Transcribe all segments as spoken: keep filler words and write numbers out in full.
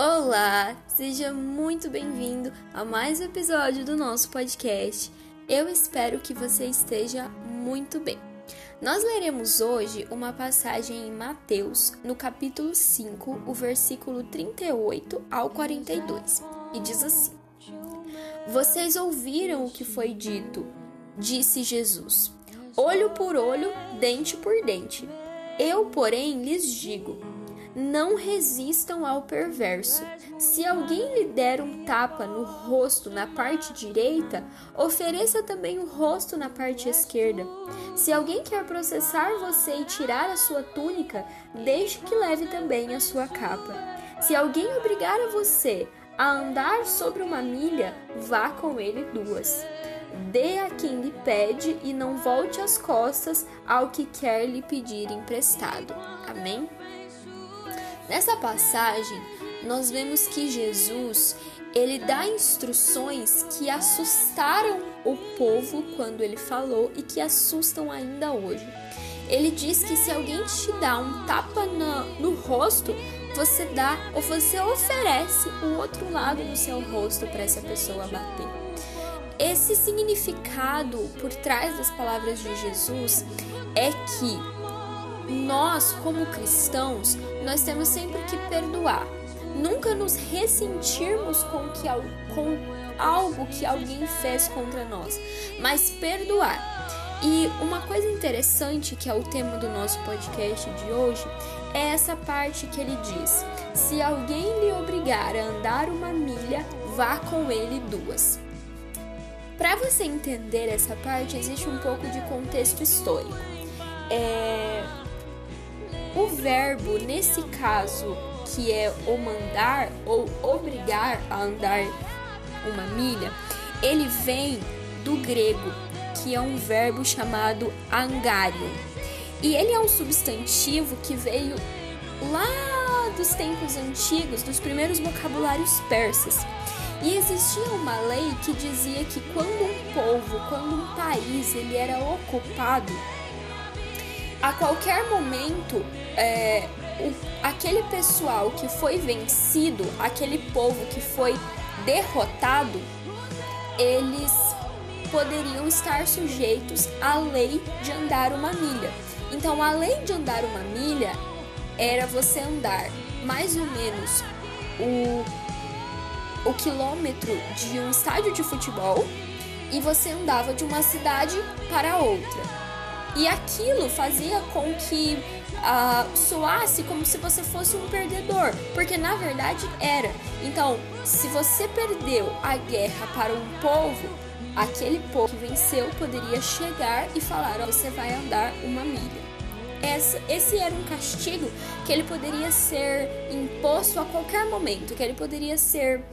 Olá, seja muito bem-vindo a mais um episódio do nosso podcast. Eu espero que você esteja muito bem. Nós leremos hoje uma passagem em Mateus, no capítulo cinco, o versículo trinta e oito ao quarenta e dois, e diz assim: Vocês ouviram o que foi dito, disse Jesus, olho por olho, dente por dente. Eu, porém, lhes digo, não resistam ao perverso. Se alguém lhe der um tapa no rosto na parte direita, ofereça também o rosto na parte esquerda. Se alguém quer processar você e tirar a sua túnica, deixe que leve também a sua capa. Se alguém obrigar a você a andar sobre uma milha, vá com ele duas. Dê a quem lhe pede e não volte as costas ao que quer lhe pedir emprestado. Amém? Nessa passagem, nós vemos que Jesus, ele dá instruções que assustaram o povo quando ele falou e que assustam ainda hoje. Ele diz que se alguém te dá um tapa no, no rosto, você dá ou você oferece o outro lado do seu rosto para essa pessoa bater. Esse significado por trás das palavras de Jesus é que nós, como cristãos, nós temos sempre que perdoar. Nunca nos ressentirmos com, que, com algo que alguém fez contra nós, mas perdoar. E uma coisa interessante, que é o tema do nosso podcast de hoje, é essa parte que ele diz: se alguém lhe obrigar a andar uma milha, vá com ele duas. Para você entender essa parte, existe um pouco de contexto histórico. É... O verbo, nesse caso, que é o mandar ou obrigar a andar uma milha, ele vem do grego, que é um verbo chamado angarion. E ele é um substantivo que veio lá dos tempos antigos, dos primeiros vocabulários persas. E existia uma lei que dizia que quando um povo, quando um país, ele era ocupado, a qualquer momento, é, o, aquele pessoal que foi vencido, aquele povo que foi derrotado, eles poderiam estar sujeitos à lei de andar uma milha. Então, a lei de andar uma milha era você andar mais ou menos o, o quilômetro de um estádio de futebol, e você andava de uma cidade para outra. E aquilo fazia com que uh, soasse como se você fosse um perdedor, porque na verdade era. Então, se você perdeu a guerra para um povo, aquele povo que venceu poderia chegar e falar: oh, você vai andar uma milha. Essa, esse era um castigo que ele poderia ser imposto a qualquer momento, que ele poderia ser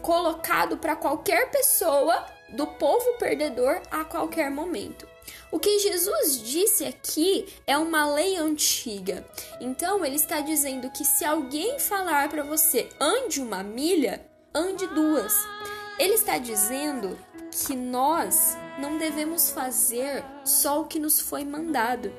colocado para qualquer pessoa do povo perdedor a qualquer momento. O que Jesus disse aqui é uma lei antiga. Então, ele está dizendo que se alguém falar para você, ande uma milha, ande duas. Ele está dizendo que nós não devemos fazer só o que nos foi mandado,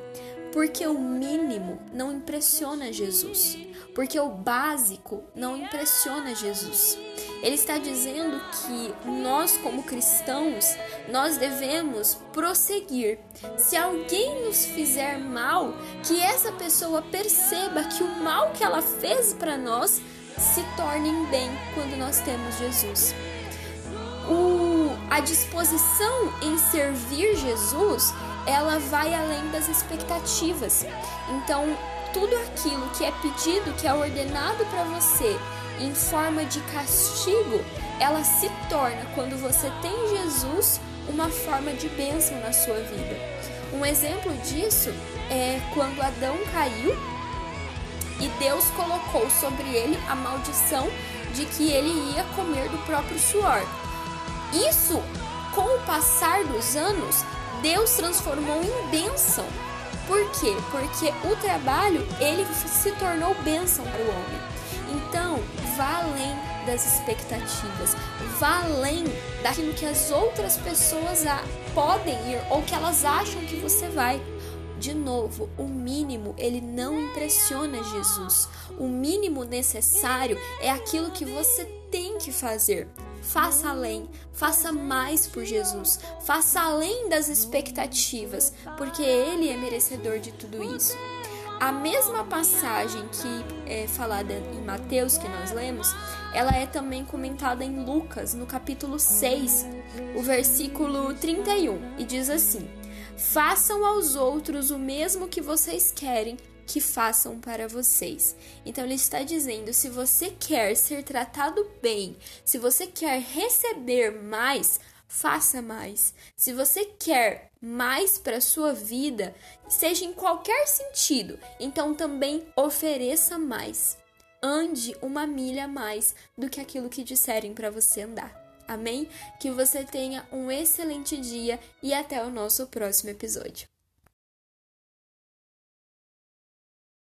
porque o mínimo não impressiona Jesus, porque o básico não impressiona Jesus. Ele está dizendo que nós, como cristãos, nós devemos prosseguir. Se alguém nos fizer mal, que essa pessoa perceba que o mal que ela fez para nós se torne em bem quando nós temos Jesus. O, a disposição em servir Jesus, ela vai além das expectativas. Então, tudo aquilo que é pedido, que é ordenado para você, em forma de castigo, ela se torna, quando você tem Jesus, uma forma de bênção na sua vida. Um exemplo disso é quando Adão caiu e Deus colocou sobre ele a maldição de que ele ia comer do próprio suor. Isso, com o passar dos anos, Deus transformou em bênção. Por quê? Porque o trabalho, ele se tornou bênção para o homem. Então, vá além das expectativas, vá além daquilo que as outras pessoas podem ir ou que elas acham que você vai. De novo, o mínimo, ele não impressiona Jesus. O mínimo necessário é aquilo que você tem que fazer. Faça além, faça mais por Jesus, faça além das expectativas, porque Ele é merecedor de tudo isso. A mesma passagem que é falada em Mateus, que nós lemos, ela é também comentada em Lucas, no capítulo seis, o versículo trinta e um, e diz assim: façam aos outros o mesmo que vocês querem que façam para vocês. Então ele está dizendo, se você quer ser tratado bem, se você quer receber mais, faça mais. Se você quer mais para a sua vida, seja em qualquer sentido, então também ofereça mais. Ande uma milha a mais do que aquilo que disserem para você andar. Amém? Que você tenha um excelente dia e até o nosso próximo episódio.